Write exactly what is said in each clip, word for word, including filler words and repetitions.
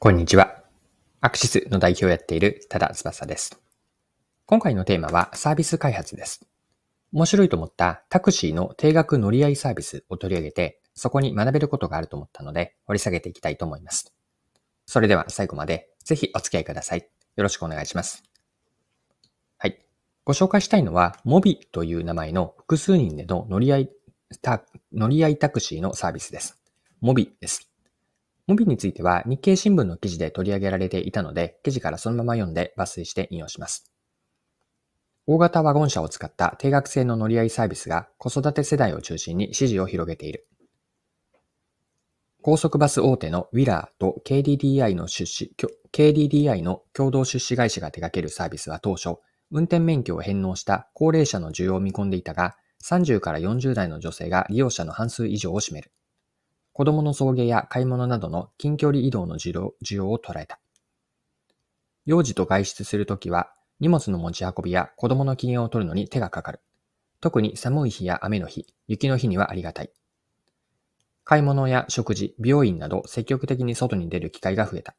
こんにちは。アクシスの代表をやっている多田翼です。今回のテーマはサービス開発です。面白いと思ったタクシーの定額乗り合いサービスを取り上げて、そこに学べることがあると思ったので、掘り下げていきたいと思います。それでは最後までぜひお付き合いください。よろしくお願いします。はい。ご紹介したいのは モビ という名前の複数人での乗り合い、乗り合いタクシーのサービスです。モビ です。モビ については日経新聞の記事で取り上げられていたので、記事からそのまま読んで抜粋して引用します。大型ワゴン車を使った定額制の乗り合いサービスが子育て世代を中心に支持を広げている。高速バス大手のウィラーと ケーディーディーアイ の出資、ケーディーディーアイ の共同出資会社が手掛けるサービスは当初、運転免許を返納した高齢者の需要を見込んでいたが、さんじゅうからよんじゅうだいの女性が利用者の半数以上を占める。子供の送迎や買い物などの近距離移動の需要を捉えた。幼児と外出するときは、荷物の持ち運びや子供の機嫌を取るのに手がかかる。特に寒い日や雨の日、雪の日にはありがたい。買い物や食事、美容院など積極的に外に出る機会が増えた。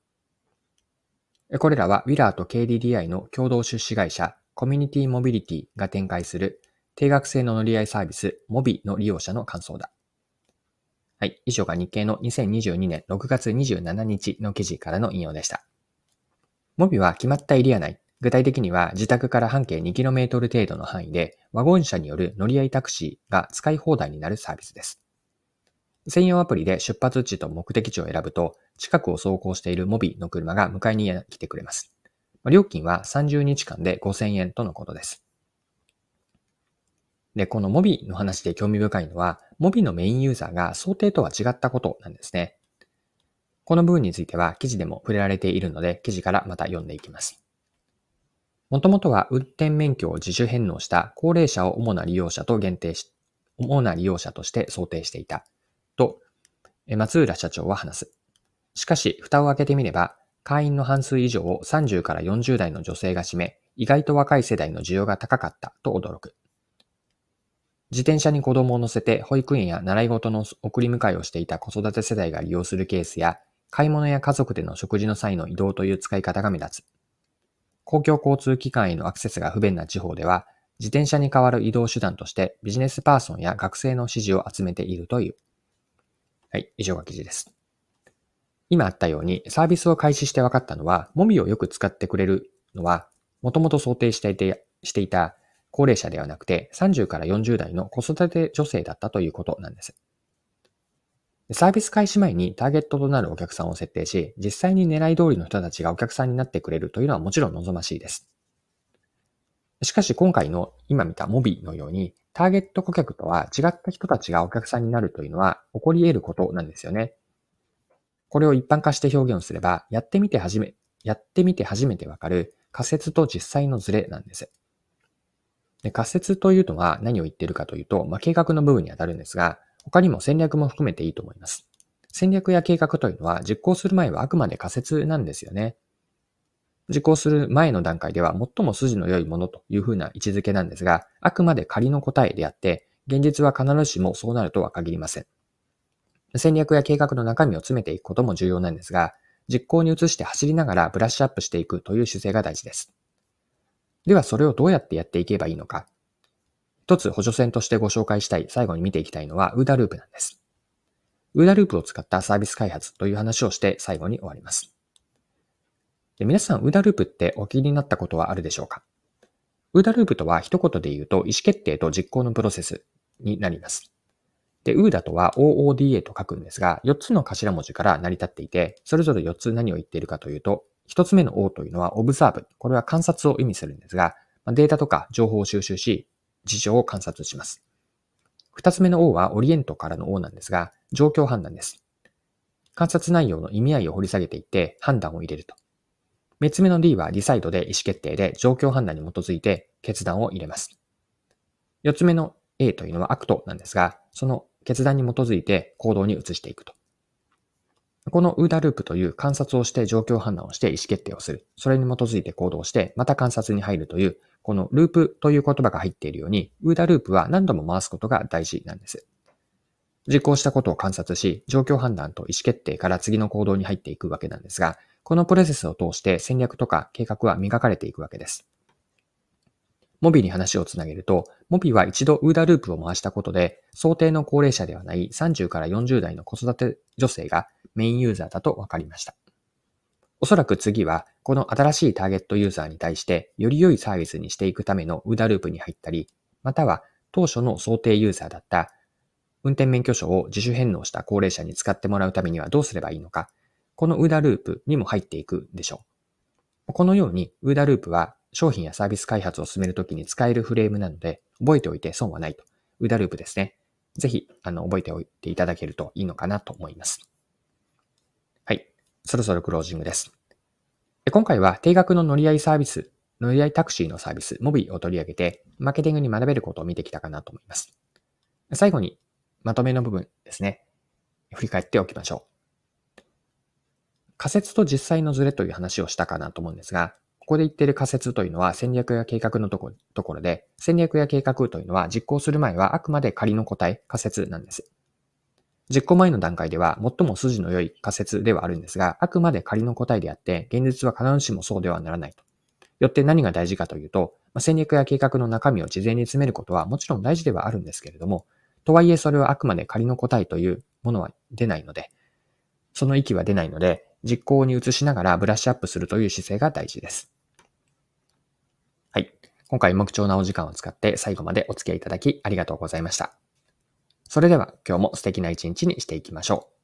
これらはウィラーと ケーディーディーアイ の共同出資会社、コミュニティモビリティが展開する定額制の乗り合いサービス、モビ の利用者の感想だ。はい。以上が日経のにせんにじゅうにねんろくがつにじゅうしちにちの記事からの引用でした。モビ は決まったエリア内、具体的には自宅から半径 にキロメートル 程度の範囲でワゴン車による乗り合いタクシーが使い放題になるサービスです。専用アプリで出発地と目的地を選ぶと、近くを走行しているモビ の車が迎えに来てくれます。料金はさんじゅうにちかんでごせんえんとのことです。で、この モビ の話で興味深いのは、モビ のメインユーザーが想定とは違ったことなんですね。この部分については記事でも触れられているので、記事からまた読んでいきます。もともとは運転免許を自主返納した高齢者を主な利用者と限定し、主な利用者として想定していた、と松浦社長は話す。しかし、蓋を開けてみれば、会員の半数以上をさんじゅうからよんじゅうだいの女性が占め、意外と若い世代の需要が高かったと驚く。自転車に子供を乗せて保育園や習い事の送り迎えをしていた子育て世代が利用するケースや、買い物や家族での食事の際の移動という使い方が目立つ。公共交通機関へのアクセスが不便な地方では、自転車に代わる移動手段としてビジネスパーソンや学生の支持を集めているという。はい、以上が記事です。今あったようにサービスを開始して分かったのは、モビ をよく使ってくれるのは、もともと想定していて、していた高齢者ではなくてさんじゅうからよんじゅうだいの子育て女性だったということなんです。サービス開始前にターゲットとなるお客さんを設定し、実際に狙い通りの人たちがお客さんになってくれるというのはもちろん望ましいです。しかし今回の今見たモビ のように、ターゲット顧客とは違った人たちがお客さんになるというのは起こり得ることなんですよね。これを一般化して表現すれば、やってみて初め、やってみて初めてわかる仮説と実際のズレなんです。で、仮説というのは何を言っているかというと、まあ、計画の部分に当たるんですが、他にも戦略も含めていいと思います。戦略や計画というのは実行する前はあくまで仮説なんですよね。実行する前の段階では最も筋の良いものというふうな位置づけなんですが、あくまで仮の答えであって、現実は必ずしもそうなるとは限りません。戦略や計画の中身を詰めていくことも重要なんですが、実行に移して走りながらブラッシュアップしていくという姿勢が大事です。ではそれをどうやってやっていけばいいのか。一つ補助線としてご紹介したい、最後に見ていきたいのは オーダ ループなんです。オーダ ループを使ったサービス開発という話をして最後に終わります。で、皆さん オーダ ループってお気になったことはあるでしょうか？ オーダ ループとは一言で言うと意思決定と実行のプロセスになります。で、オーダ とは オーオーディーエー と書くんですが、よっつの頭文字から成り立っていて、それぞれよっつ何を言っているかというと、ひとつめの オー というのは オブザーブ、これは観察を意味するんですが、データとか情報を収集し、事情を観察します。ふたつめの オー はオリエントからの オー なんですが、状況判断です。観察内容の意味合いを掘り下げていって判断を入れると。みっつめの ディー はディサイドで意思決定で状況判断に基づいて決断を入れます。よっつめの エー というのはアクトなんですが、その決断に基づいて行動に移していくと。この オーダ ループという観察をして状況判断をして意思決定をする。それに基づいて行動して、また観察に入るという、このループという言葉が入っているように、オーダ ループは何度も回すことが大事なんです。実行したことを観察し、状況判断と意思決定から次の行動に入っていくわけなんですが、このプロセスを通して戦略とか計画は磨かれていくわけです。モビに話をつなげると、モビは一度オーダループを回したことで、想定の高齢者ではないさんじゅうからよんじゅうだいの子育て女性がメインユーザーだと分かりました。おそらく次は、この新しいターゲットユーザーに対して、より良いサービスにしていくためのオーダループに入ったり、または当初の想定ユーザーだった運転免許証を自主返納した高齢者に使ってもらうためにはどうすればいいのか、このオーダループにも入っていくでしょう。このようにオーダループは、商品やサービス開発を進めるときに使えるフレームなので、覚えておいて損はないと。オーダループですね。ぜひ、あの、覚えておいていただけるといいのかなと思います。はい。そろそろクロージングです。今回は定額の乗り合いサービス、乗り合いタクシーのサービス、モビを取り上げて、マーケティングに学べることを見てきたかなと思います。最後に、まとめの部分ですね。振り返っておきましょう。仮説と実際のズレという話をしたかなと思うんですが、ここで言っている仮説というのは戦略や計画のところで、戦略や計画というのは実行する前はあくまで仮の答え、仮説なんです。実行前の段階では最も筋の良い仮説ではあるんですが、あくまで仮の答えであって、現実は必ずしもそうではならないと。よって何が大事かというと、戦略や計画の中身を事前に詰めることはもちろん大事ではあるんですけれども、とはいえそれはあくまで仮の答えというものは出ないので、その域は出ないので、実行に移しながらブラッシュアップするという姿勢が大事です。はい。今回も貴重なお時間を使って最後までお付き合いいただきありがとうございました。それでは今日も素敵な一日にしていきましょう。